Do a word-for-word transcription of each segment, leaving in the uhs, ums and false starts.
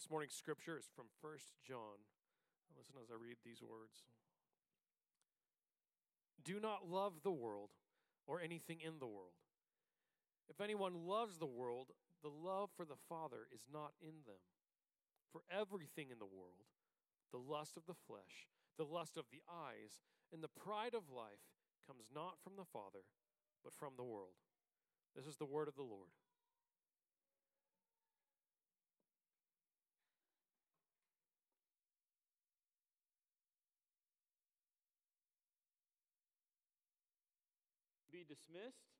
This morning's scripture is from First John. Listen as I read these words. Do not love the world or anything in the world. If anyone loves the world, the love for the Father is not in them. For everything in the world, the lust of the flesh, the lust of the eyes, and the pride of life comes not from the Father, but from the world. This is the word of the Lord. Be dismissed.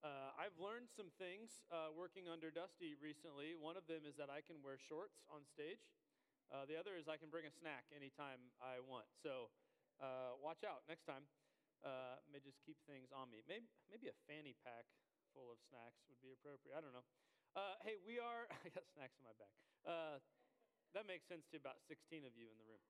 Uh, I've learned some things uh, working under Dusty recently. One of them is that I can wear shorts on stage. Uh, the other is I can bring a snack anytime I want. So uh, watch out next time. Uh, may just keep things on me. Maybe, maybe a fanny pack full of snacks would be appropriate. I don't know. Uh, hey, we are. I got snacks in my bag. Uh, that makes sense to about sixteen of you in the room.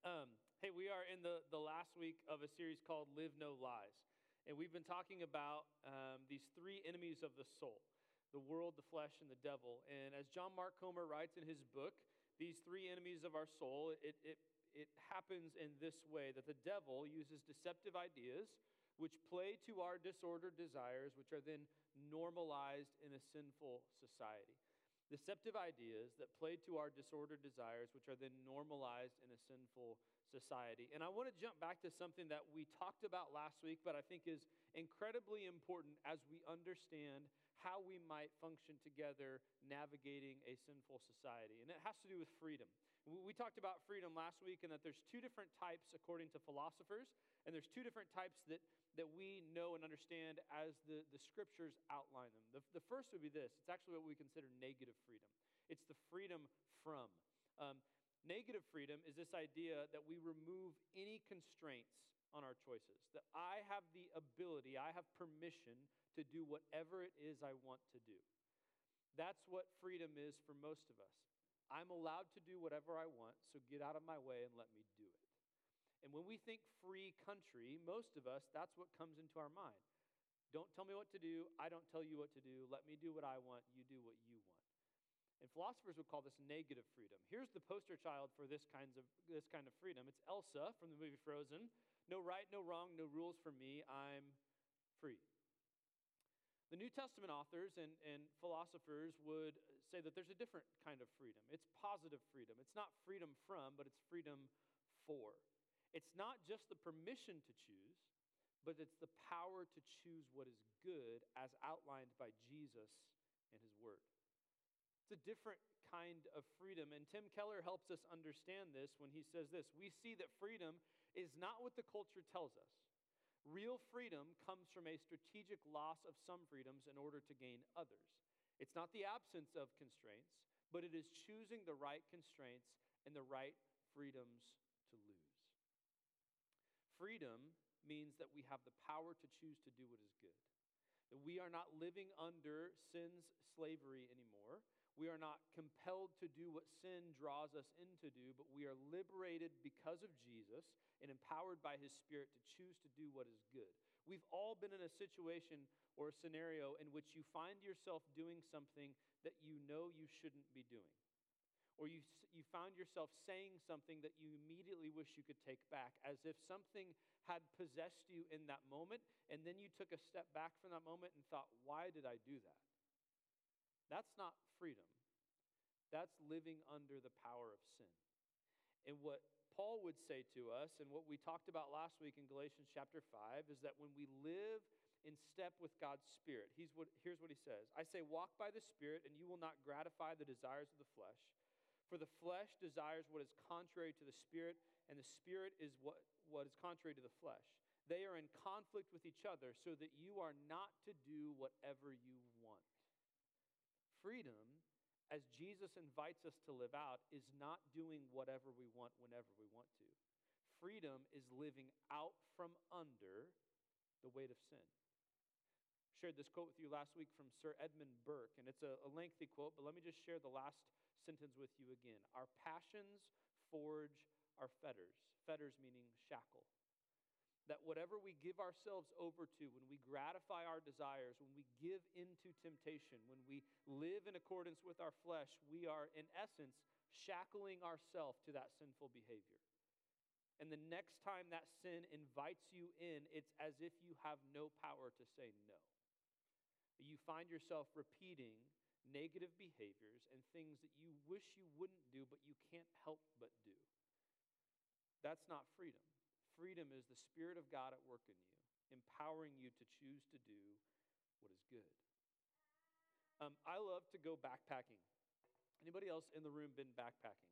Um, hey, we are in the, the last week of a series called Live No Lies, and we've been talking about um, these three enemies of the soul, the world, the flesh, and the devil. And as John Mark Comer writes in his book, these three enemies of our soul, it, it, it happens in this way, that the devil uses deceptive ideas which play to our disordered desires, which are then normalized in a sinful society. Deceptive ideas that play to our disordered desires, which are then normalized in a sinful society. And I want to jump back to something that we talked about last week, but I think is incredibly important as we understand how we might function together navigating a sinful society. And it has to do with freedom. We talked about freedom last week, and that there's two different types according to philosophers, and there's two different types that, that we know and understand as the, the scriptures outline them. The, the first would be this. It's actually what we consider negative freedom. It's the freedom from. Um, negative freedom is this idea that we remove any constraints on our choices, that I have the ability, I have permission to do whatever it is I want to do. That's what freedom is for most of us. I'm allowed to do whatever I want, so get out of my way and let me do it. And when we think free country, most of us, that's what comes into our mind. Don't tell me what to do. I don't tell you what to do. Let me do what I want. You do what you want. And philosophers would call this negative freedom. Here's the poster child for this kinds of this kind of freedom. It's Elsa from the movie Frozen. No right, no wrong, no rules for me. I'm free. The New Testament authors and, and philosophers would say that there's a different kind of freedom. It's positive freedom. It's not freedom from, but it's freedom for. It's not just the permission to choose, but it's the power to choose what is good as outlined by Jesus and his word. It's a different kind of freedom, and Tim Keller helps us understand this when he says this. We see that freedom is not what the culture tells us. Real freedom comes from a strategic loss of some freedoms in order to gain others. It's not the absence of constraints, but it is choosing the right constraints and the right freedoms to lose. Freedom means that we have the power to choose to do what is good, that we are not living under sin's slavery anymore. We are not compelled to do what sin draws us in to do, but we are liberated because of Jesus and empowered by his Spirit to choose to do what is good. We've all been in a situation or a scenario in which you find yourself doing something that you know you shouldn't be doing. Or you you found yourself saying something that you immediately wish you could take back, as if something had possessed you in that moment, and then you took a step back from that moment and thought, why did I do that? That's not freedom. That's living under the power of sin. And what Paul would say to us, and what we talked about last week in Galatians chapter five, is that when we live in step with God's Spirit, he's what, here's what he says. I say, walk by the Spirit, and you will not gratify the desires of the flesh. For the flesh desires what is contrary to the Spirit, and the Spirit is what, what is contrary to the flesh. They are in conflict with each other, so that you are not to do whatever you want. Freedom, as Jesus invites us to live out, is not doing whatever we want whenever we want to. Freedom is living out from under the weight of sin. I shared this quote with you last week from Sir Edmund Burke, and it's a, a lengthy quote, but let me just share the last sentence with you again. Our passions forge our fetters. Fetters meaning shackle. that whatever we give ourselves over to, when we gratify our desires, when we give into temptation, when we live in accordance with our flesh, we are, in essence, shackling ourselves to that sinful behavior. And the next time that sin invites you in, it's as if you have no power to say no. You find yourself repeating negative behaviors and things that you wish you wouldn't do, but you can't help but do. That's not freedom. Freedom is the Spirit of God at work in you, empowering you to choose to do what is good. Um, I love to go backpacking. Anybody else in the room been backpacking?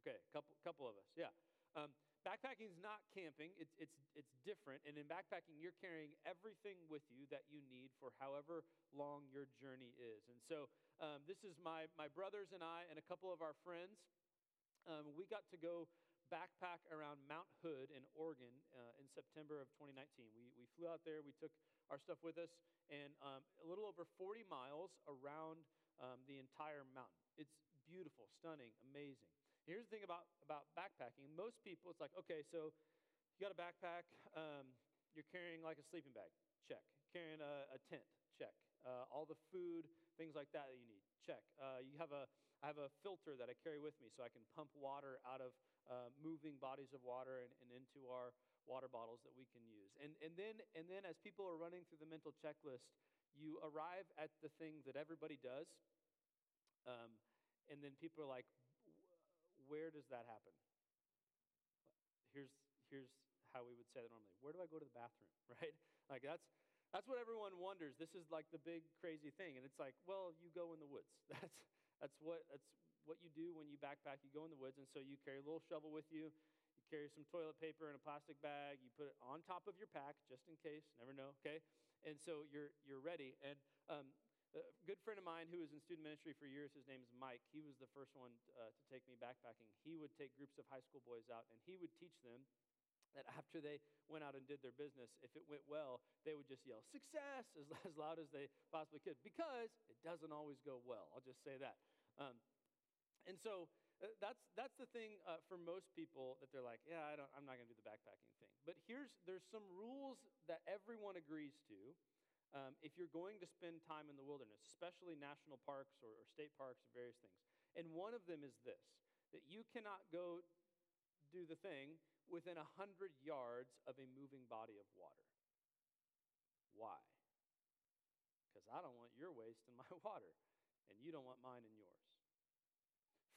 Okay, a couple, couple of us, yeah. Um, backpacking is not camping. It's, it's, it's different. And in backpacking, you're carrying everything with you that you need for however long your journey is. And so um, this is my, my brothers and I and a couple of our friends. Um, we got to go backpack around Mount Hood in Oregon uh, in September of twenty nineteen. We, we flew out there, we took our stuff with us, and um, a little over forty miles around um, the entire mountain. It's beautiful, stunning, amazing. Here's the thing about, about backpacking. Most people, it's like, okay, so you got a backpack, um, you're carrying like a sleeping bag, check. Carrying a, a tent, check. Uh, all the food, things like that that you need, check. Uh, you have a, I have a filter that I carry with me so I can pump water out of uh, moving bodies of water and, and into our water bottles that we can use. And, and, then, and then as people are running through the mental checklist, you arrive at the thing that everybody does, um, and then people are like, where does that happen? Here's, here's how we would say that normally. Where do I go to the bathroom, right? Like that's... That's what everyone wonders. This is like the big crazy thing. And it's like, well, you go in the woods. That's, that's, what, that's what you do when you backpack. You go in the woods, and so you carry a little shovel with you. You carry some toilet paper in a plastic bag. You put it on top of your pack just in case. Never know, okay? And so you're, you're ready. And um, a good friend of mine who was in student ministry for years, his name is Mike. He was the first one uh, to take me backpacking. He would take groups of high school boys out, and he would teach them that after they went out and did their business, if it went well, they would just yell, success, as, as loud as they possibly could, because it doesn't always go well. I'll just say that. Um, and so uh, that's that's the thing uh, for most people, that they're like, yeah, I don't, I'm not going to do the backpacking thing. But here's there's some rules that everyone agrees to um, if you're going to spend time in the wilderness, especially national parks or, or state parks and various things. And one of them is this, that you cannot go do the thing within one hundred yards of a moving body of water. Why? Because I don't want your waste in my water, and you don't want mine in yours.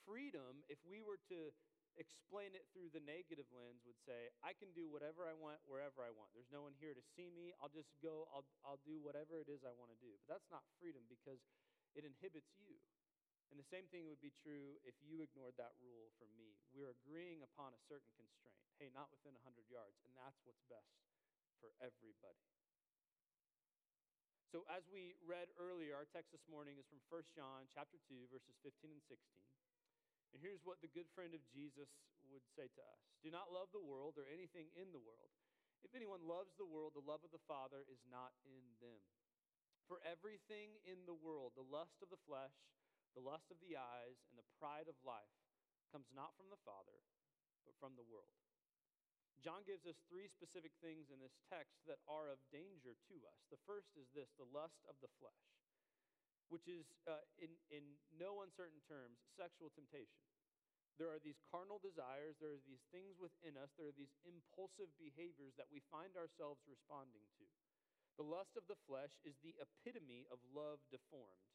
Freedom, if we were to explain it through the negative lens, would say, I can do whatever I want, wherever I want. There's no one here to see me. I'll just go. I'll, I'll do whatever it is I want to do. But that's not freedom, because it inhibits you. And the same thing would be true if you ignored that rule for me. We're agreeing upon a certain constraint. Hey, not within one hundred yards, and that's what's best for everybody. So as we read earlier, our text this morning is from First John chapter two, verses fifteen and sixteen. And here's what the good friend of Jesus would say to us. Do not love the world or anything in the world. If anyone loves the world, the love of the Father is not in them. For everything in the world, the lust of the flesh, the lust of the eyes, and the pride of life comes not from the Father, but from the world. John gives us three specific things in this text that are of danger to us. The first is this, the lust of the flesh, which is uh, in, in no uncertain terms, sexual temptation. There are these carnal desires, there are these things within us, there are these impulsive behaviors that we find ourselves responding to. The lust of the flesh is the epitome of love deformed,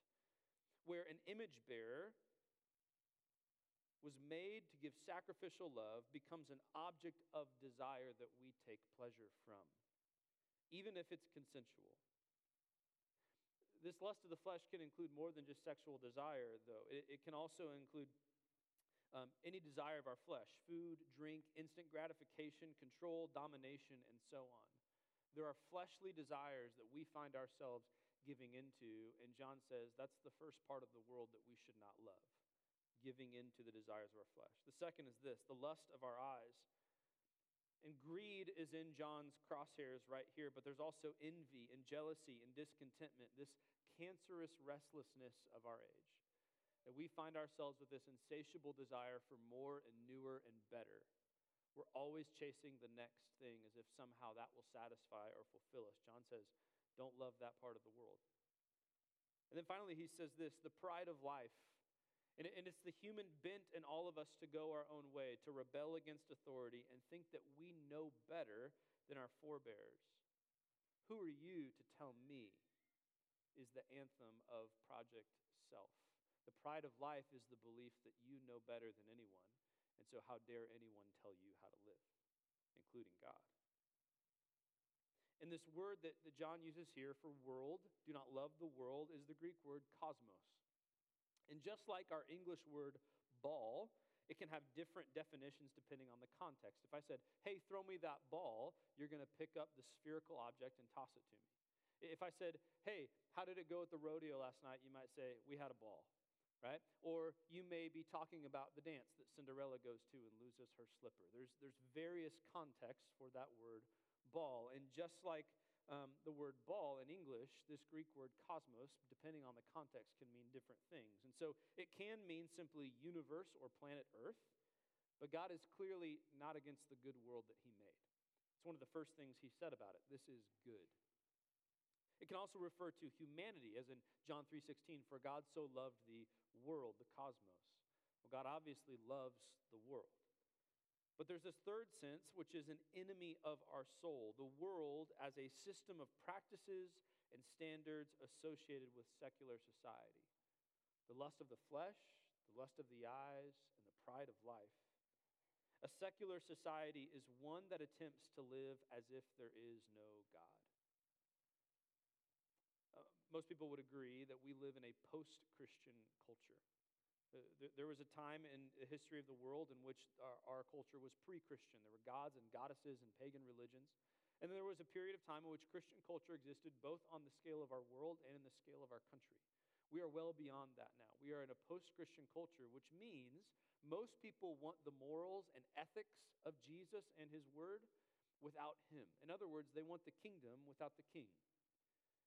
where an image bearer was made to give sacrificial love becomes an object of desire that we take pleasure from, even if it's consensual. This lust of the flesh can include more than just sexual desire, though. It, it can also include um, any desire of our flesh, food, drink, instant gratification, control, domination, and so on. There are fleshly desires that we find ourselves giving into, and John says that's the first part of the world that we should not love, giving into the desires of our flesh. The second is this, the lust of our eyes. And greed is in John's crosshairs right here, but there's also envy and jealousy and discontentment, this cancerous restlessness of our age. That we find ourselves with this insatiable desire for more and newer and better, We're always chasing the next thing as if somehow that will satisfy or fulfill us. John says, don't love that part of the world. And then finally, he says this, the pride of life. And it's the human bent in all of us to go our own way, to rebel against authority and think that we know better than our forebears. Who are you to tell me is the anthem of Project Self. The pride of life is the belief that you know better than anyone, and so how dare anyone tell you how to live, including God. And this word that, that John uses here for world, do not love the world, is the Greek word cosmos. And just like our English word ball, it can have different definitions depending on the context. If I said, hey, throw me that ball, you're going to pick up the spherical object and toss it to me. If I said, hey, how did it go at the rodeo last night? You might say, we had a ball, right? Or you may be talking about the dance that Cinderella goes to and loses her slipper. There's, there's various contexts for that word ball. And just like Um, the word ball in English, this Greek word cosmos, depending on the context, can mean different things. And so it can mean simply universe or planet Earth, but God is clearly not against the good world that he made. It's one of the first things he said about it. This is good. It can also refer to humanity, as in John three sixteen, for God so loved the world, the cosmos. Well, God obviously loves the world. But there's this third sense, which is an enemy of our soul, the world as a system of practices and standards associated with secular society. The lust of the flesh, the lust of the eyes, and the pride of life. A secular society is one that attempts to live as if there is no God. Uh, most people would agree that we live in a post-Christian culture. There was a time in the history of the world in which our, our culture was pre-Christian. There were gods and goddesses and pagan religions. And then there was a period of time in which Christian culture existed both on the scale of our world and in the scale of our country. We are well beyond that now. We are in a post-Christian culture, which means most people want the morals and ethics of Jesus and his word without him. In other words, they want the kingdom without the king.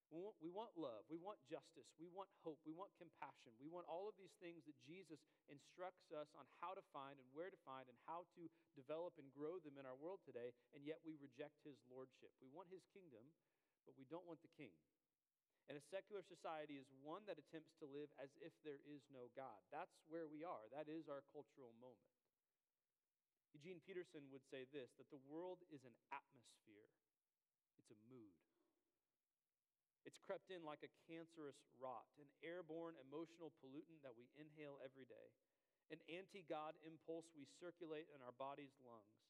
We want, we want love, we want justice, we want hope, we want compassion, we want all of these things that Jesus instructs us on how to find and where to find and how to develop and grow them in our world today, and yet we reject his lordship. We want his kingdom, but we don't want the king. And a secular society is one that attempts to live as if there is no God. That's where we are. That is our cultural moment. Eugene Peterson would say this, that the world is an atmosphere. It's a mood. It's crept in like a cancerous rot, an airborne emotional pollutant that we inhale every day, an anti-God impulse we circulate in our body's lungs.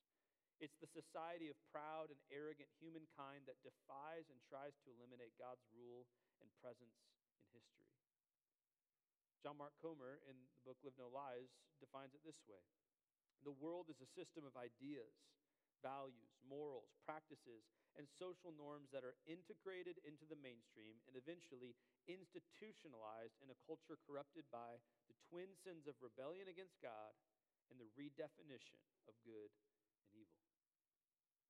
It's the society of proud and arrogant humankind that defies and tries to eliminate God's rule and presence in history. John Mark Comer, in the book Live No Lies, defines it this way. The world is a system of ideas, values, morals, practices, and social norms that are integrated into the mainstream and eventually institutionalized in a culture corrupted by the twin sins of rebellion against God and the redefinition of good and evil.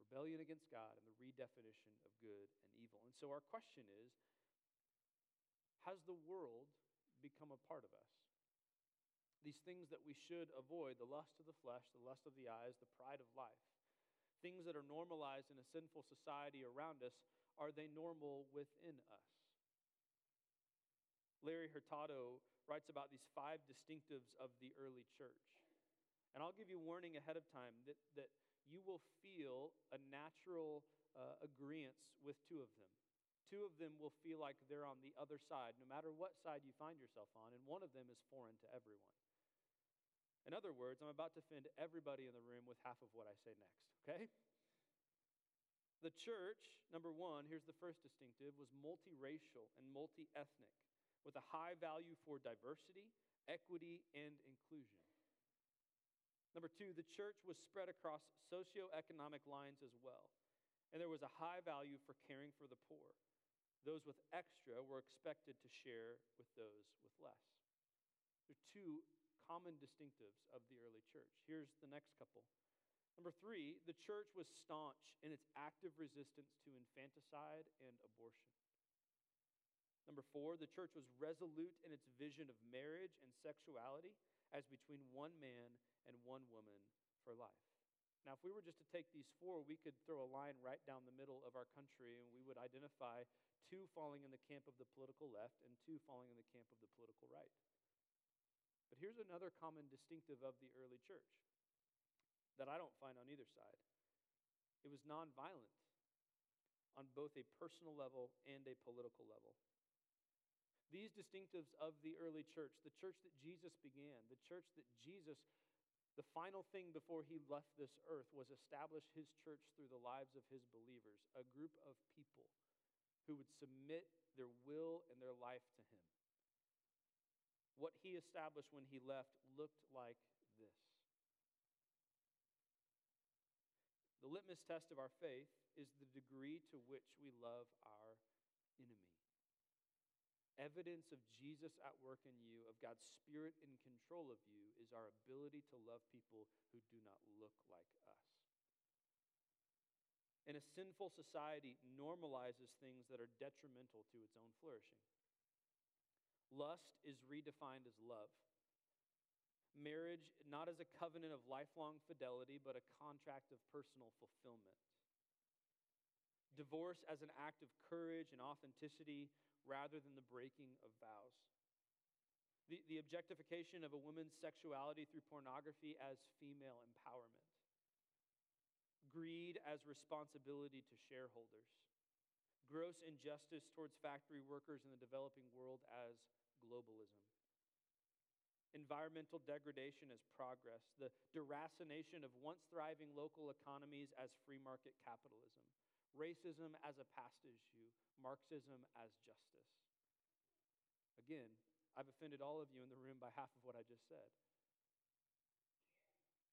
Rebellion against God and the redefinition of good and evil. And so our question is, has the world become a part of us? These things that we should avoid, the lust of the flesh, the lust of the eyes, the pride of life, things that are normalized in a sinful society around us, are they normal within us? Larry Hurtado writes about these five distinctives of the early church. And I'll give you warning ahead of time that, that you will feel a natural uh, agreeance with two of them. Two of them will feel like they're on the other side, no matter what side you find yourself on, and one of them is foreign to everyone. In other words, I'm about to offend everybody in the room with half of what I say next, okay? The church, number one, here's the first distinctive, was multiracial and multi-ethnic, with a high value for diversity, equity, and inclusion. Number two, the church was spread across socioeconomic lines as well, and there was a high value for caring for the poor. Those with extra were expected to share with those with less. There are two common distinctives of the early church. Here's the next couple. Number three, the church was staunch in its active resistance to infanticide and abortion. Number four, the church was resolute in its vision of marriage and sexuality as between one man and one woman for life. Now, if we were just to take these four, we could throw a line right down the middle of our country, and we would identify two falling in the camp of the political left and two falling in the camp of the political right. But here's another common distinctive of the early church that I don't find on either side. It was nonviolent on both a personal level and a political level. These distinctives of the early church, the church that Jesus began, the church that Jesus, the final thing before he left this earth, was establish his church through the lives of his believers, a group of people who would submit their will and their life to him. What he established when he left looked like this. The litmus test of our faith is the degree to which we love our enemy. Evidence of Jesus at work in you, of God's Spirit in control of you, is our ability to love people who do not look like us. And a sinful society normalizes things that are detrimental to its own flourishing. Lust is redefined as love. Marriage, not as a covenant of lifelong fidelity, but a contract of personal fulfillment. Divorce as an act of courage and authenticity rather than the breaking of vows. The, the objectification of a woman's sexuality through pornography as female empowerment. Greed as responsibility to shareholders. Gross injustice towards factory workers in the developing world as globalism. Environmental degradation as progress. The deracination of once thriving local economies as free market capitalism. Racism as a past issue. Marxism as justice. Again, I've offended all of you in the room by half of what I just said.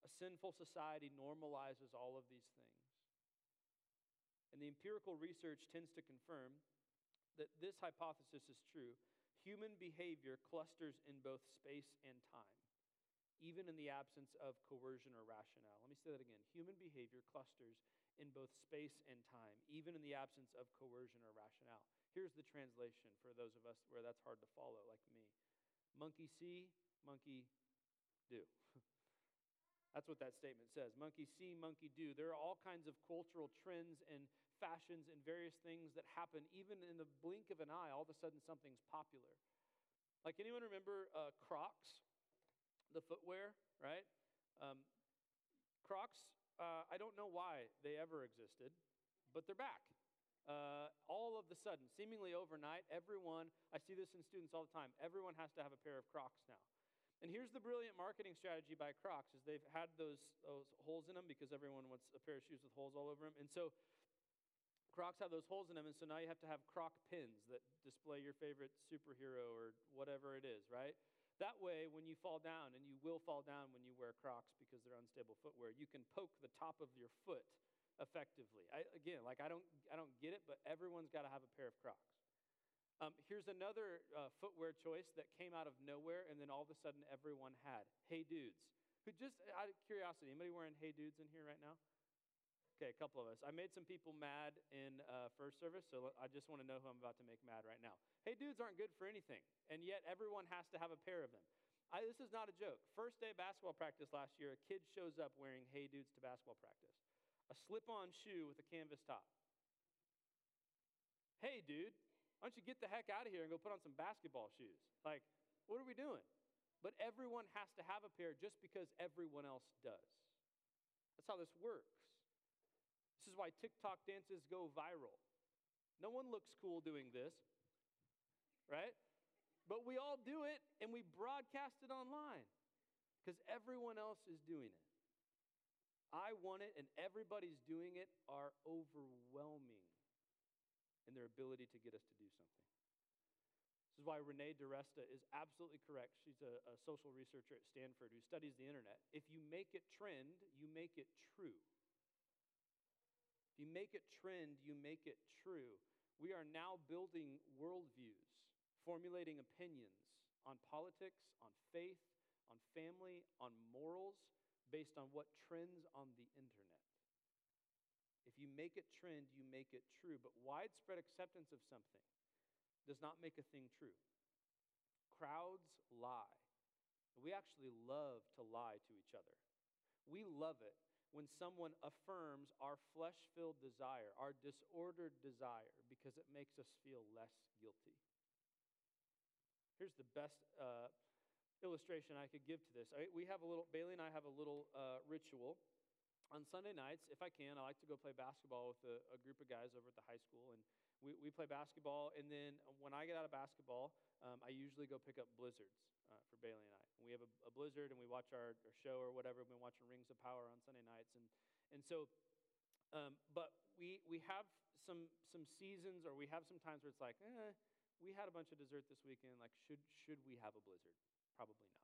A sinful society normalizes all of these things. And the empirical research tends to confirm that this hypothesis is true. Human behavior clusters in both space and time, even in the absence of coercion or rationale. Let me say that again. Human behavior clusters in both space and time, even in the absence of coercion or rationale. Here's the translation for those of us where that's hard to follow, like me. Monkey see, monkey do. That's what that statement says. Monkey see, monkey do. There are all kinds of cultural trends and fashions and various things that happen. Even in the blink of an eye, all of a sudden something's popular. Like, anyone remember uh, Crocs, the footwear, right? Um, Crocs, uh, I don't know why they ever existed, but they're back. Uh, all of a sudden, seemingly overnight, everyone, I see this in students all the time, everyone has to have a pair of Crocs now. And here's the brilliant marketing strategy by Crocs, is they've had those, those holes in them because everyone wants a pair of shoes with holes all over them. And so Crocs have those holes in them, and so now you have to have Croc pins that display your favorite superhero or whatever it is, right? That way, when you fall down, and you will fall down when you wear Crocs because they're unstable footwear, you can poke the top of your foot effectively. I, again, like I don't, I don't get it, but everyone's got to have a pair of Crocs. Um, here's another uh, footwear choice that came out of nowhere, and then all of a sudden everyone had Hey Dudes. Who just, out of curiosity, anybody wearing Hey Dudes in here right now? Okay, a couple of us. I made some people mad in uh, first service, so I just want to know who I'm about to make mad right now. Hey Dudes aren't good for anything, and yet everyone has to have a pair of them. I, this is not a joke. First day of basketball practice last year, a kid shows up wearing Hey Dudes to basketball practice. A slip-on shoe with a canvas top. Hey, dude. Why don't you get the heck out of here and go put on some basketball shoes? Like, what are we doing? But everyone has to have a pair just because everyone else does. That's how this works. This is why TikTok dances go viral. No one looks cool doing this, right? But we all do it, and we broadcast it online because everyone else is doing it. I want it, and everybody's doing it, are overwhelming in their ability to get us to do something. This is why Renee DiResta is absolutely correct. She's a, a social researcher at Stanford who studies the internet. If you make it trend, you make it true. If you make it trend, you make it true. We are now building worldviews, formulating opinions on politics, on faith, on family, on morals, based on what trends on the internet. If you make it trend, you make it true. But widespread acceptance of something does not make a thing true. Crowds lie. We actually love to lie to each other. We love it when someone affirms our flesh-filled desire, our disordered desire, because it makes us feel less guilty. Here's the best uh, illustration I could give to this. I, we have a little, Bailey and I have a little uh, ritual. On Sunday nights, if I can, I like to go play basketball with a, a group of guys over at the high school, and we, we play basketball, and then when I get out of basketball, um, I usually go pick up blizzards uh, for Bailey and I. And we have a, a blizzard, and we watch our, our show or whatever. We've been watching Rings of Power on Sunday nights, and and so, um, but we we have some some seasons, or we have some times where it's like, eh, we had a bunch of dessert this weekend. Like, should should we have a blizzard? Probably not.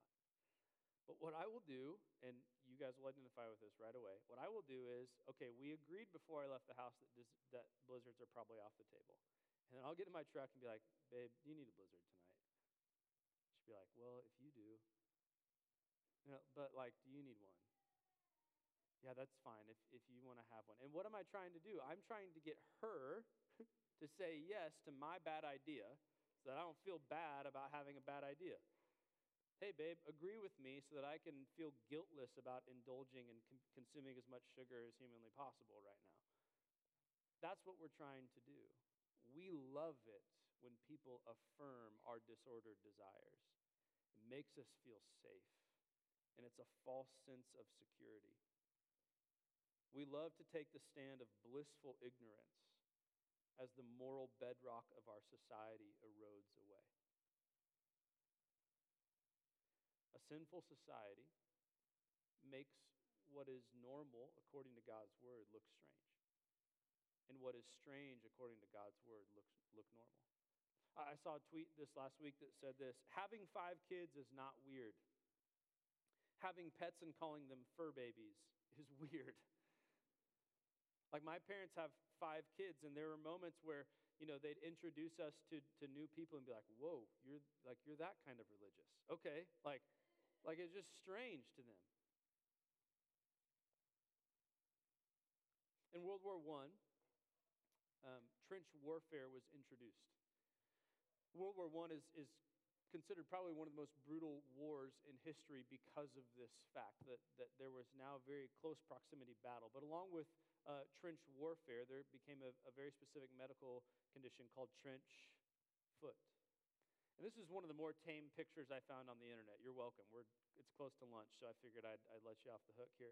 But what I will do, and you guys will identify with this right away, what I will do is, okay, we agreed before I left the house that, dis- that blizzards are probably off the table. And then I'll get in my truck and be like, babe, you need a blizzard tonight. She'll be like, well, if you do. You know, but like, do you need one? Yeah, that's fine if, if you want to have one. And what am I trying to do? I'm trying to get her to say yes to my bad idea so that I don't feel bad about having a bad idea. Hey, babe, agree with me so that I can feel guiltless about indulging and con- consuming as much sugar as humanly possible right now. That's what we're trying to do. We love it when people affirm our disordered desires. It makes us feel safe, and it's a false sense of security. We love to take the stand of blissful ignorance as the moral bedrock of our society erodes away. A sinful society makes what is normal according to God's word look strange. And what is strange according to God's word looks look normal. I saw a tweet this last week that said this: having five kids is not weird. Having pets and calling them fur babies is weird. Like, my parents have five kids, and there were moments where, you know, they'd introduce us to, to new people and be like, whoa, you're like you're that kind of religious. Okay. Like, like it's just strange to them. In World War One, um, trench warfare was introduced. World War One is, is considered probably one of the most brutal wars in history because of this fact that, that there was now very close proximity battle. But along with Uh, trench warfare, there became a, a very specific medical condition called trench foot. And this is one of the more tame pictures I found on the internet. You're welcome. We're it's close to lunch, so I figured I'd, I'd let you off the hook here.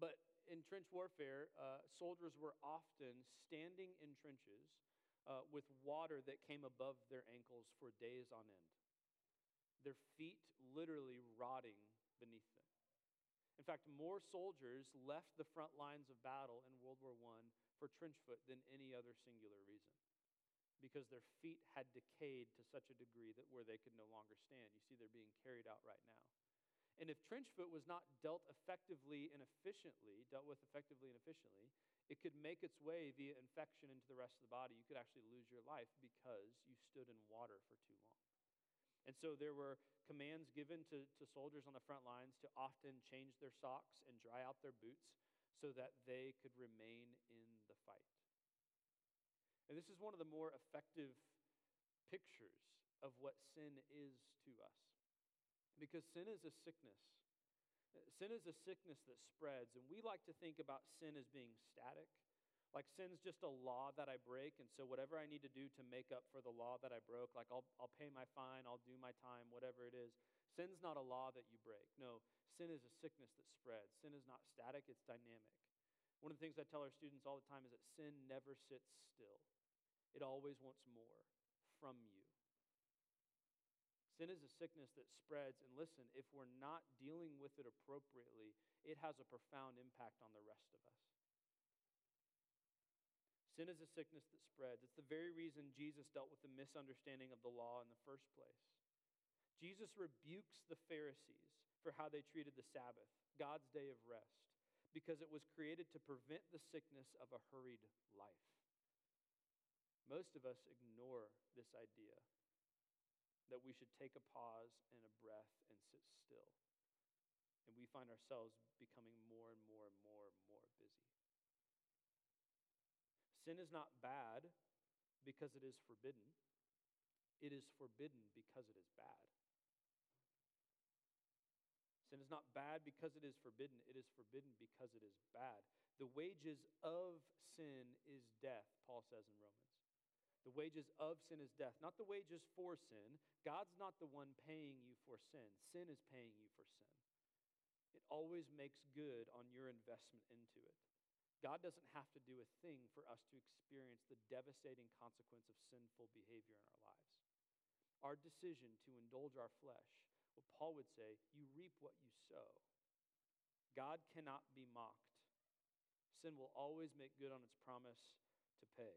But in trench warfare, uh, soldiers were often standing in trenches uh, with water that came above their ankles for days on end. Their feet literally rotting beneath them. In fact, more soldiers left the front lines of battle in World War One for trench foot than any other singular reason, because their feet had decayed to such a degree that where they could no longer stand. You see, they're being carried out right now. And if trench foot was not dealt effectively and efficiently, dealt with effectively and efficiently, it could make its way via infection into the rest of the body. You could actually lose your life because you stood in water for too long. And so there were commands given to, to soldiers on the front lines to often change their socks and dry out their boots so that they could remain in the fight. And this is one of the more effective pictures of what sin is to us, because sin is a sickness. Sin is a sickness that spreads, and we like to think about sin as being static. Like, sin's just a law that I break, and so whatever I need to do to make up for the law that I broke, like I'll I'll pay my fine, I'll do my time, whatever it is. Sin's not a law that you break. No, sin is a sickness that spreads. Sin is not static, it's dynamic. One of the things I tell our students all the time is that sin never sits still. It always wants more from you. Sin is a sickness that spreads, and listen, if we're not dealing with it appropriately, it has a profound impact on the rest of us. Sin is a sickness that spreads. It's the very reason Jesus dealt with the misunderstanding of the law in the first place. Jesus rebukes the Pharisees for how they treated the Sabbath, God's day of rest, because it was created to prevent the sickness of a hurried life. Most of us ignore this idea that we should take a pause and a breath and sit still. And we find ourselves becoming more and more and more and more busy. Sin is not bad because it is forbidden. It is forbidden because it is bad. Sin is not not bad because it is forbidden. It is forbidden because it is bad. The wages of sin is death, Paul says in Romans. The wages of sin is death, not the wages for sin. God's not the one paying you for sin. Sin is paying you for sin. It always makes good on your investment into it. God doesn't have to do a thing for us to experience the devastating consequence of sinful behavior in our lives. Our decision to indulge our flesh, what Paul would say, you reap what you sow. God cannot be mocked. Sin will always make good on its promise to pay.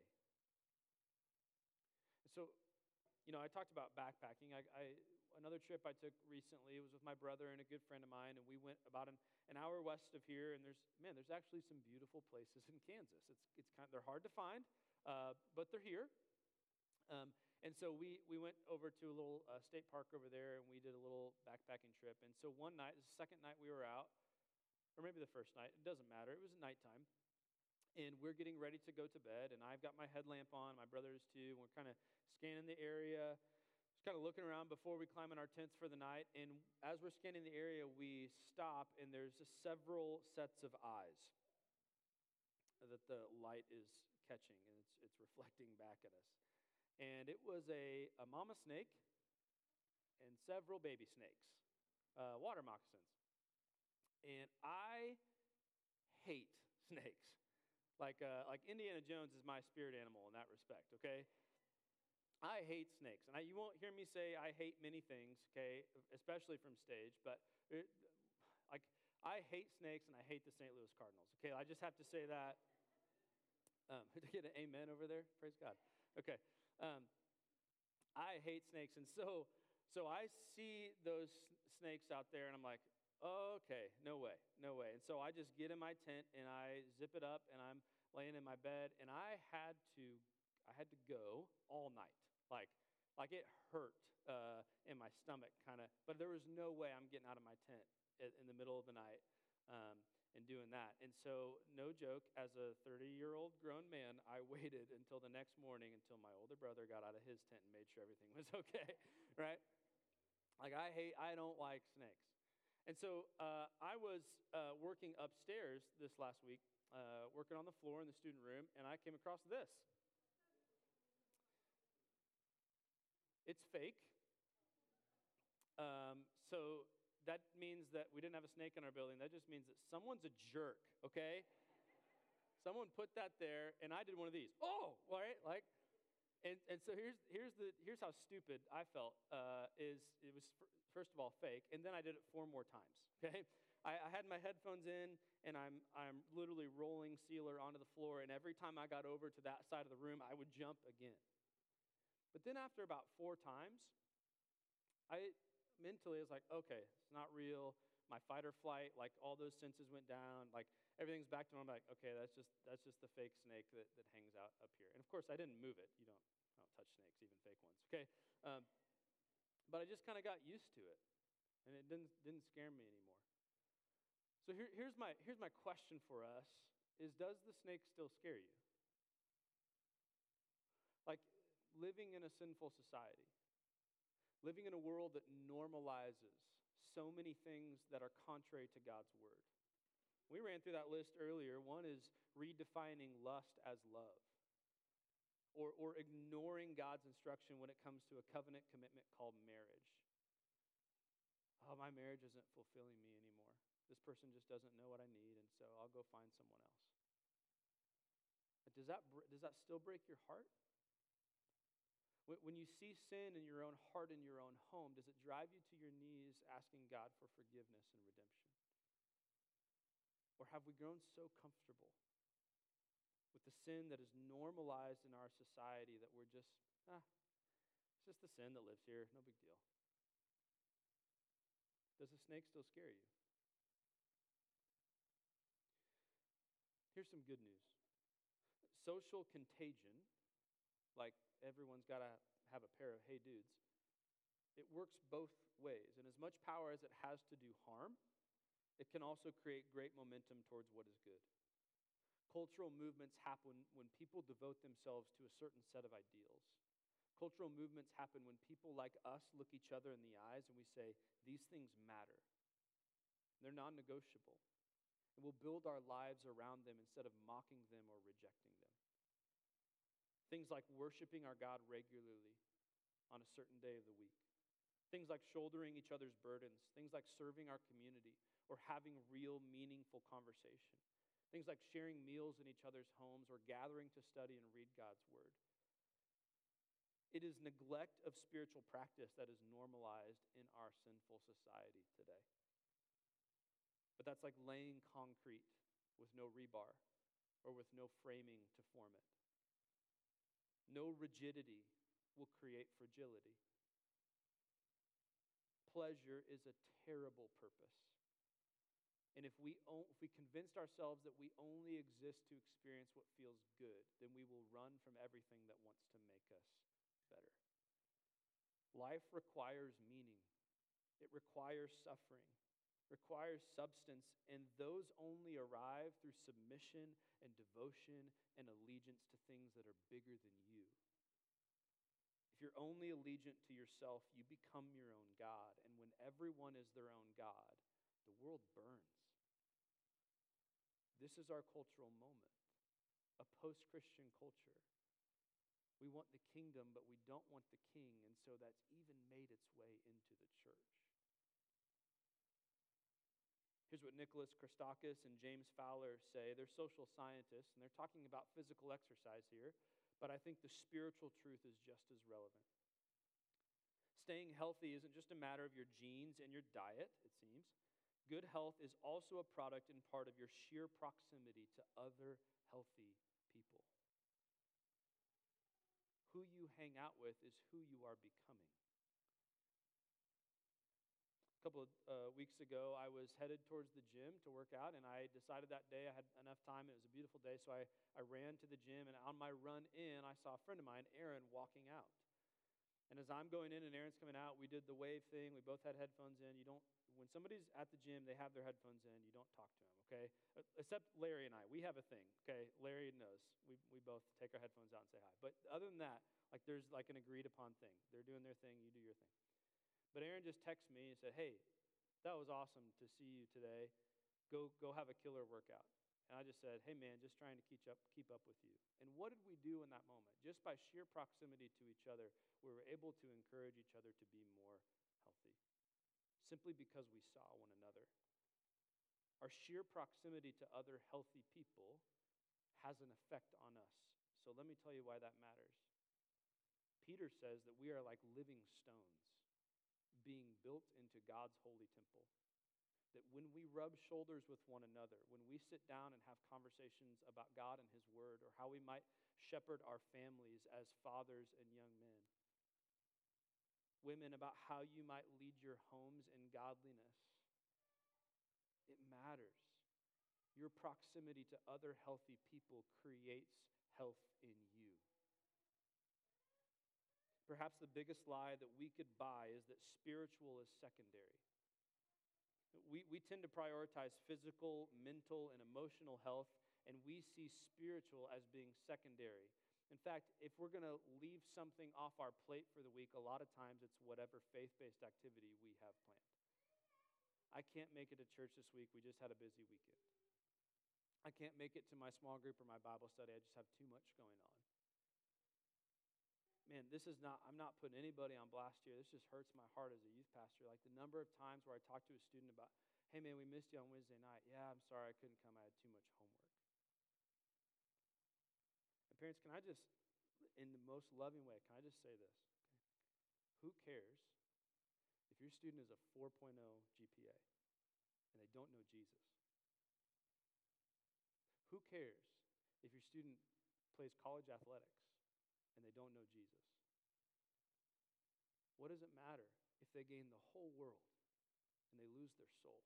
So, you know, I talked about backpacking. I, I another trip I took recently, it was with my brother and a good friend of mine, and we went about an, an hour west of here, and there's, man, there's actually some beautiful places in Kansas. It's it's kind of, they're hard to find, uh, but they're here. Um, and so we, we went over to a little uh, state park over there, and we did a little backpacking trip. And so one night, the second night we were out, or maybe the first night, it doesn't matter, it was nighttime. And we're getting ready to go to bed, and I've got my headlamp on, my brother is too, and we're kind of scanning the area, just kind of looking around before we climb in our tents for the night. And as we're scanning the area, we stop, and there's several sets of eyes that the light is catching, and it's it's reflecting back at us. And it was a, a mama snake and several baby snakes, uh, water moccasins. And I hate snakes. Like uh, like Indiana Jones is my spirit animal in that respect, okay? I hate snakes. And I, you won't hear me say I hate many things, okay, especially from stage. But it, like I hate snakes and I hate the Saint Louis Cardinals, okay? I just have to say that. Um, did I get an amen over there? Praise God. Okay. Um, I hate snakes. And so, so I see those snakes out there and I'm like, okay, no way, no way. And so I just get in my tent and I zip it up and I'm laying in my bed and I had to, I had to go all night. Like, like it hurt uh, in my stomach kind of, but there was no way I'm getting out of my tent in the middle of the night um, and doing that. And so no joke, as a thirty-year-old grown man, I waited until the next morning until my older brother got out of his tent and made sure everything was okay, right? Like I hate, I don't like snakes. And so uh, I was uh, working upstairs this last week, uh, working on the floor in the student room, and I came across this. It's fake. Um, so that means that we didn't have a snake in our building. That just means that someone's a jerk, okay? Someone put that there, and I did one of these. Oh, all right, like. And and so here's here's the here's how stupid I felt. Uh, is it was first of all fake, and then I did it four more times. Okay, I, I had my headphones in, and I'm I'm literally rolling sealer onto the floor, and every time I got over to that side of the room, I would jump again. But then after about four times, I mentally was like, okay, it's not real. My fight or flight, like all those senses went down, like everything's back to normal. I'm like, okay, that's just that's just the fake snake that, that hangs out up here. And of course, I didn't move it. You don't I don't touch snakes, even fake ones. Okay, um, but I just kind of got used to it, and it didn't didn't scare me anymore. So here, here's my here's my question for us: is does the snake still scare you? Like living in a sinful society, living in a world that normalizes so many things that are contrary to God's word. We ran through that list earlier. One is redefining lust as love, or, or ignoring God's instruction when it comes to a covenant commitment called marriage. Oh, my marriage isn't fulfilling me anymore. This person just doesn't know what I need, and so I'll go find someone else. But does that, does that still break your heart? When you see sin in your own heart, in your own home, does it drive you to your knees asking God for forgiveness and redemption? Or have we grown so comfortable with the sin that is normalized in our society that we're just, ah, it's just the sin that lives here, no big deal. Does a snake still scare you? Here's some good news. Social contagion, like everyone's got to have a pair of hey dudes. It works both ways. And as much power as it has to do harm, it can also create great momentum towards what is good. Cultural movements happen when people devote themselves to a certain set of ideals. Cultural movements happen when people like us look each other in the eyes and we say, these things matter. They're non-negotiable. And we'll build our lives around them instead of mocking them or rejecting them. Things like worshiping our God regularly on a certain day of the week. Things like shouldering each other's burdens. Things like serving our community or having real, meaningful conversation. Things like sharing meals in each other's homes or gathering to study and read God's word. It is neglect of spiritual practice that is normalized in our sinful society today. But that's like laying concrete with no rebar or with no framing to form it. No rigidity will create fragility. Pleasure is a terrible purpose. And if we if we convinced ourselves that we only exist to experience what feels good, then we will run from everything that wants to make us better. Life requires meaning. It requires suffering. Requires substance, and those only arrive through submission and devotion and allegiance to things that are bigger than you. If you're only allegiant to yourself, you become your own God, and when everyone is their own God, the world burns. This is our cultural moment, a post-Christian culture. We want the kingdom, but we don't want the king, and so that's even made its way into the church. Here's what Nicholas Christakis and James Fowler say. They're social scientists, and they're talking about physical exercise here, but I think the spiritual truth is just as relevant. Staying healthy isn't just a matter of your genes and your diet, it seems. Good health is also a product and part of your sheer proximity to other healthy people. Who you hang out with is who you are becoming. A couple of uh, weeks ago, I was headed towards the gym to work out, and I decided that day I had enough time. It was a beautiful day, so I, I ran to the gym, and on my run in, I saw a friend of mine, Aaron, walking out. And as I'm going in and Aaron's coming out, we did the wave thing. We both had headphones in. You don't. When somebody's at the gym, they have their headphones in. You don't talk to them, okay? Except Larry and I. We have a thing, okay? Larry knows. We we both take our headphones out and say hi. But other than that, like there's like an agreed upon thing. They're doing their thing. You do your thing. But Aaron just texted me and said, hey, that was awesome to see you today. Go go have a killer workout. And I just said, hey, man, just trying to keep up, keep up with you. And what did we do in that moment? Just by sheer proximity to each other, we were able to encourage each other to be more healthy. Simply because we saw one another. Our sheer proximity to other healthy people has an effect on us. So let me tell you why that matters. Peter says that we are like living stones, being built into God's holy temple. That when we rub shoulders with one another, when we sit down and have conversations about God and His Word, or how we might shepherd our families as fathers and young men, women about how you might lead your homes in godliness, it matters. Your proximity to other healthy people creates health in you. Perhaps the biggest lie that we could buy is that spiritual is secondary. We, we tend to prioritize physical, mental, and emotional health, and we see spiritual as being secondary. In fact, if we're going to leave something off our plate for the week, a lot of times it's whatever faith-based activity we have planned. I can't make it to church this week. We just had a busy weekend. I can't make it to my small group or my Bible study. I just have too much going on. Man, this is not, I'm not putting anybody on blast here. This just hurts my heart as a youth pastor. Like the number of times where I talk to a student about, hey man, we missed you on Wednesday night. Yeah, I'm sorry, I couldn't come. I had too much homework. And parents, can I just, in the most loving way, can I just say this? Okay. Who cares if your student is a four point oh G P A and they don't know Jesus? Who cares if your student plays college athletics and they don't know Jesus? What does it matter if they gain the whole world and they lose their soul?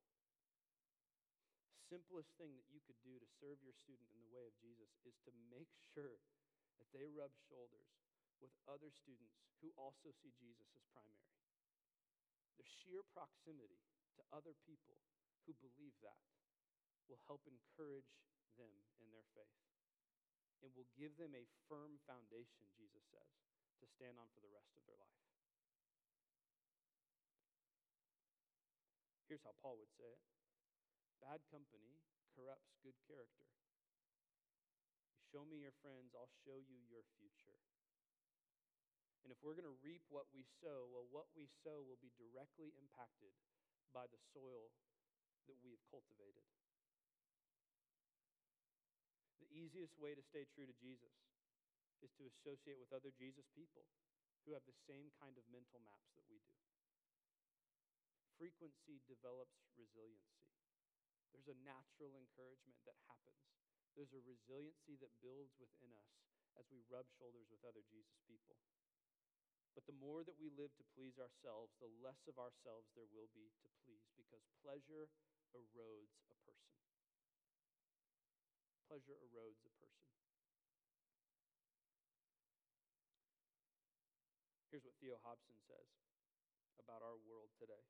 Simplest thing that you could do to serve your student in the way of Jesus is to make sure that they rub shoulders with other students who also see Jesus as primary. The sheer proximity to other people who believe that will help encourage them in their faith. And will give them a firm foundation, Jesus says, to stand on for the rest of their life. Here's how Paul would say it. Bad company corrupts good character. You show me your friends, I'll show you your future. And if we're going to reap what we sow, well, what we sow will be directly impacted by the soil that we have cultivated. The easiest way to stay true to Jesus is to associate with other Jesus people who have the same kind of mental maps that we do. Frequency develops resiliency. There's a natural encouragement that happens. There's a resiliency that builds within us as we rub shoulders with other Jesus people. But the more that we live to please ourselves, the less of ourselves there will be to please, because pleasure erodes a person. Pleasure erodes a person. Here's what Theo Hobson says about our world today.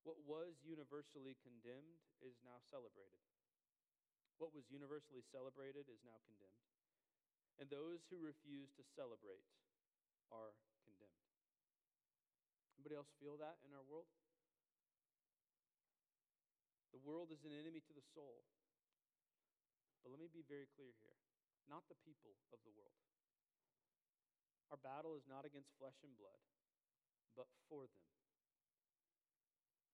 What was universally condemned is now celebrated. What was universally celebrated is now condemned. And those who refuse to celebrate are condemned. Anybody else feel that in our world? The world is an enemy to the soul. But let me be very clear here. Not the people of the world. Our battle is not against flesh and blood, but for them.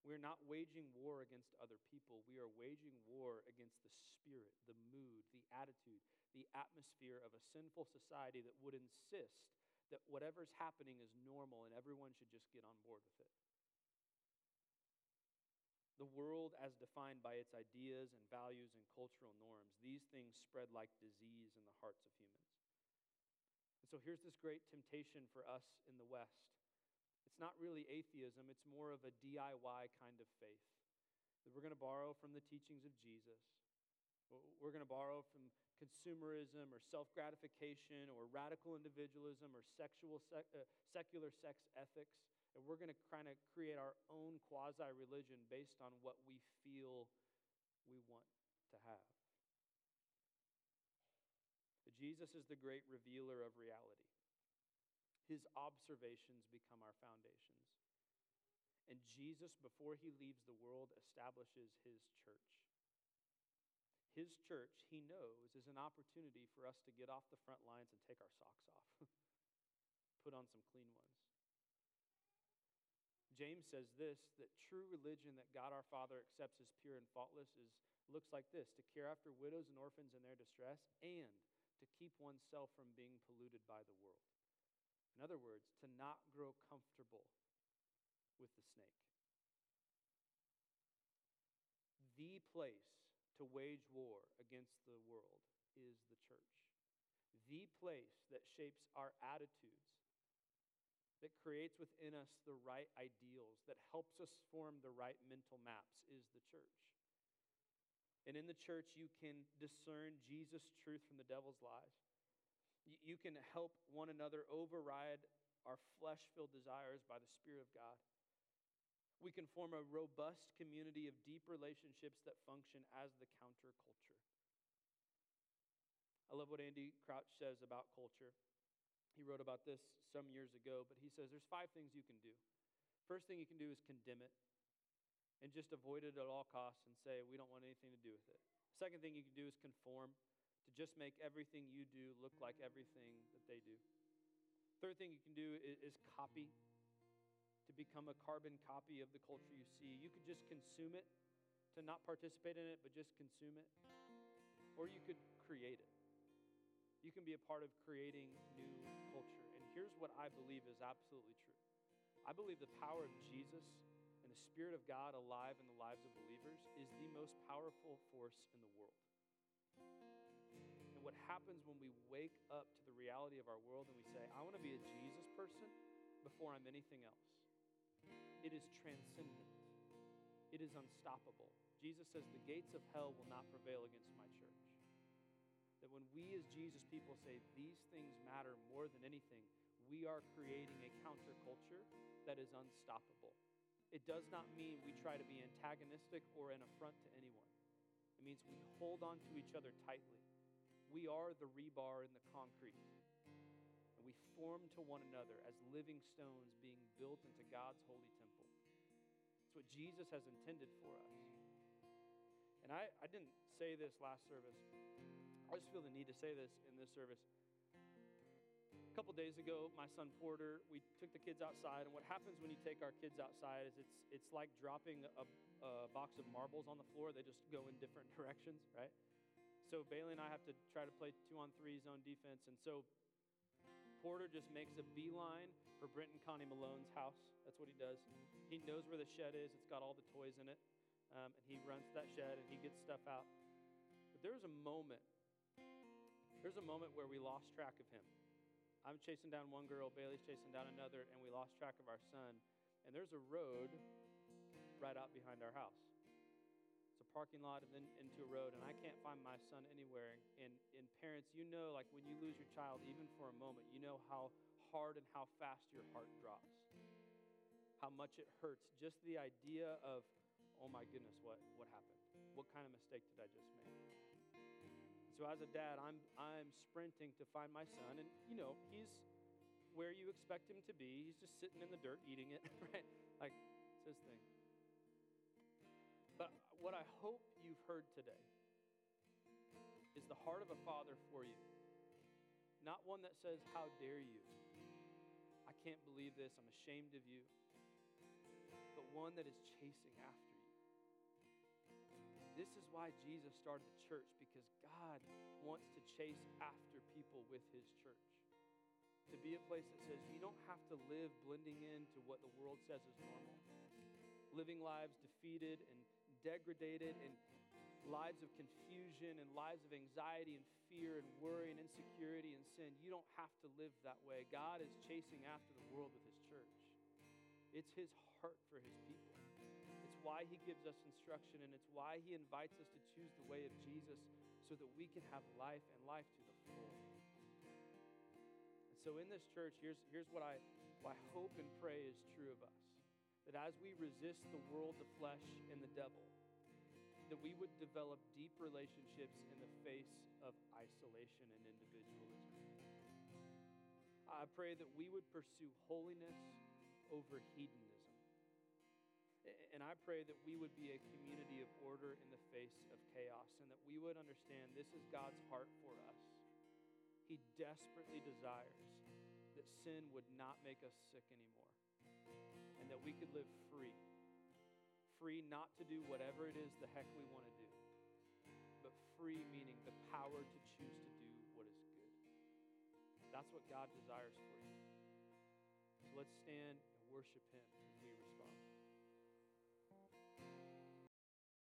We're not waging war against other people. We are waging war against the spirit, the mood, the attitude, the atmosphere of a sinful society that would insist that whatever's happening is normal and everyone should just get on board with it. The world, as defined by its ideas and values and cultural norms, these things spread like disease in the hearts of humans. And so here's this great temptation for us in the West. It's not really atheism, it's more of a D I Y kind of faith. That we're going to borrow from the teachings of Jesus. We're going to borrow from consumerism or self-gratification or radical individualism or sexual sec- uh, secular sex ethics. And we're going to kind of create our own quasi-religion based on what we feel we want to have. Jesus is the great revealer of reality. His observations become our foundations. And Jesus, before he leaves the world, establishes his church. His church, he knows, is an opportunity for us to get off the front lines and take our socks off. Put on some clean ones. James says this, that true religion that God our Father accepts as pure and faultless is looks like this, to care after widows and orphans in their distress and to keep oneself from being polluted by the world. In other words, to not grow comfortable with the snake. The place to wage war against the world is the church. The place that shapes our attitudes, that creates within us the right ideals, that helps us form the right mental maps is the church. And in the church, you can discern Jesus' truth from the devil's lies. You can help one another override our flesh-filled desires by the Spirit of God. We can form a robust community of deep relationships that function as the counterculture. I love what Andy Crouch says about culture. He wrote about this some years ago, but he says there's five things you can do. First thing you can do is condemn it. And just avoid it at all costs and say, we don't want anything to do with it. Second thing you can do is conform, to just make everything you do look like everything that they do. Third thing you can do is, is copy, to become a carbon copy of the culture you see. You could just consume it, to not participate in it, but just consume it. Or you could create it. You can be a part of creating new culture. And here's what I believe is absolutely true. I believe the power of Jesus and the Spirit of God alive in the lives of believers is the most powerful force in the world. And what happens when we wake up to the reality of our world and we say, I want to be a Jesus person before I'm anything else. It is transcendent. It is unstoppable. Jesus says the gates of hell will not prevail against my church. That when we as Jesus people say these things matter more than anything, we are creating a counterculture that is unstoppable. It does not mean we try to be antagonistic or an affront to anyone. It means we hold on to each other tightly. We are the rebar in the concrete. And we form to one another as living stones being built into God's holy temple. It's what Jesus has intended for us. and I, I didn't say this last service. I just feel the need to say this in this service. A couple days ago, my son Porter, we took the kids outside, and what happens when you take our kids outside is it's it's like dropping a, a box of marbles on the floor. They just go in different directions, right? So Bailey and I have to try to play two-on-three zone defense, and so Porter just makes a beeline for Brent and Connie Malone's house. That's what he does. He knows where the shed is. It's got all the toys in it, um, and he runs to that shed, and he gets stuff out. But there was a moment, there's a moment where we lost track of him. I'm chasing down one girl, Bailey's chasing down another, and we lost track of our son. And there's a road right out behind our house. It's a parking lot and then into a road, and I can't find my son anywhere. And, and parents, you know, like when you lose your child, even for a moment, you know how hard and how fast your heart drops, how much it hurts. Just the idea of, oh my goodness, what, what happened? What kind of mistake did I just make? So as a dad, I'm I'm sprinting to find my son, and you know, he's where you expect him to be. He's just sitting in the dirt eating it, right? Like, it's his thing. But what I hope you've heard today is the heart of a father for you. Not one that says, how dare you? I can't believe this, I'm ashamed of you. But one that is chasing after you. This is why Jesus started the church, because God wants to chase after people with his church. To be a place that says you don't have to live blending in to what the world says is normal. Living lives defeated and degraded, and lives of confusion and lives of anxiety and fear and worry and insecurity and sin. You don't have to live that way. God is chasing after the world with his church. It's his heart for his people. It's why he gives us instruction, and it's why he invites us to choose the way of Jesus so that we can have life and life to the full. And so in this church, here's, here's what I, what I hope and pray is true of us. That as we resist the world, the flesh, and the devil, that we would develop deep relationships in the face of isolation and individualism. I pray that we would pursue holiness over hedonism. And I pray that we would be a community of order in the face of chaos, and that we would understand this is God's heart for us. He desperately desires that sin would not make us sick anymore, and that we could live free, free not to do whatever it is the heck we want to do, but free meaning the power to choose to do what is good. That's what God desires for you. So let's stand and worship him as we respond.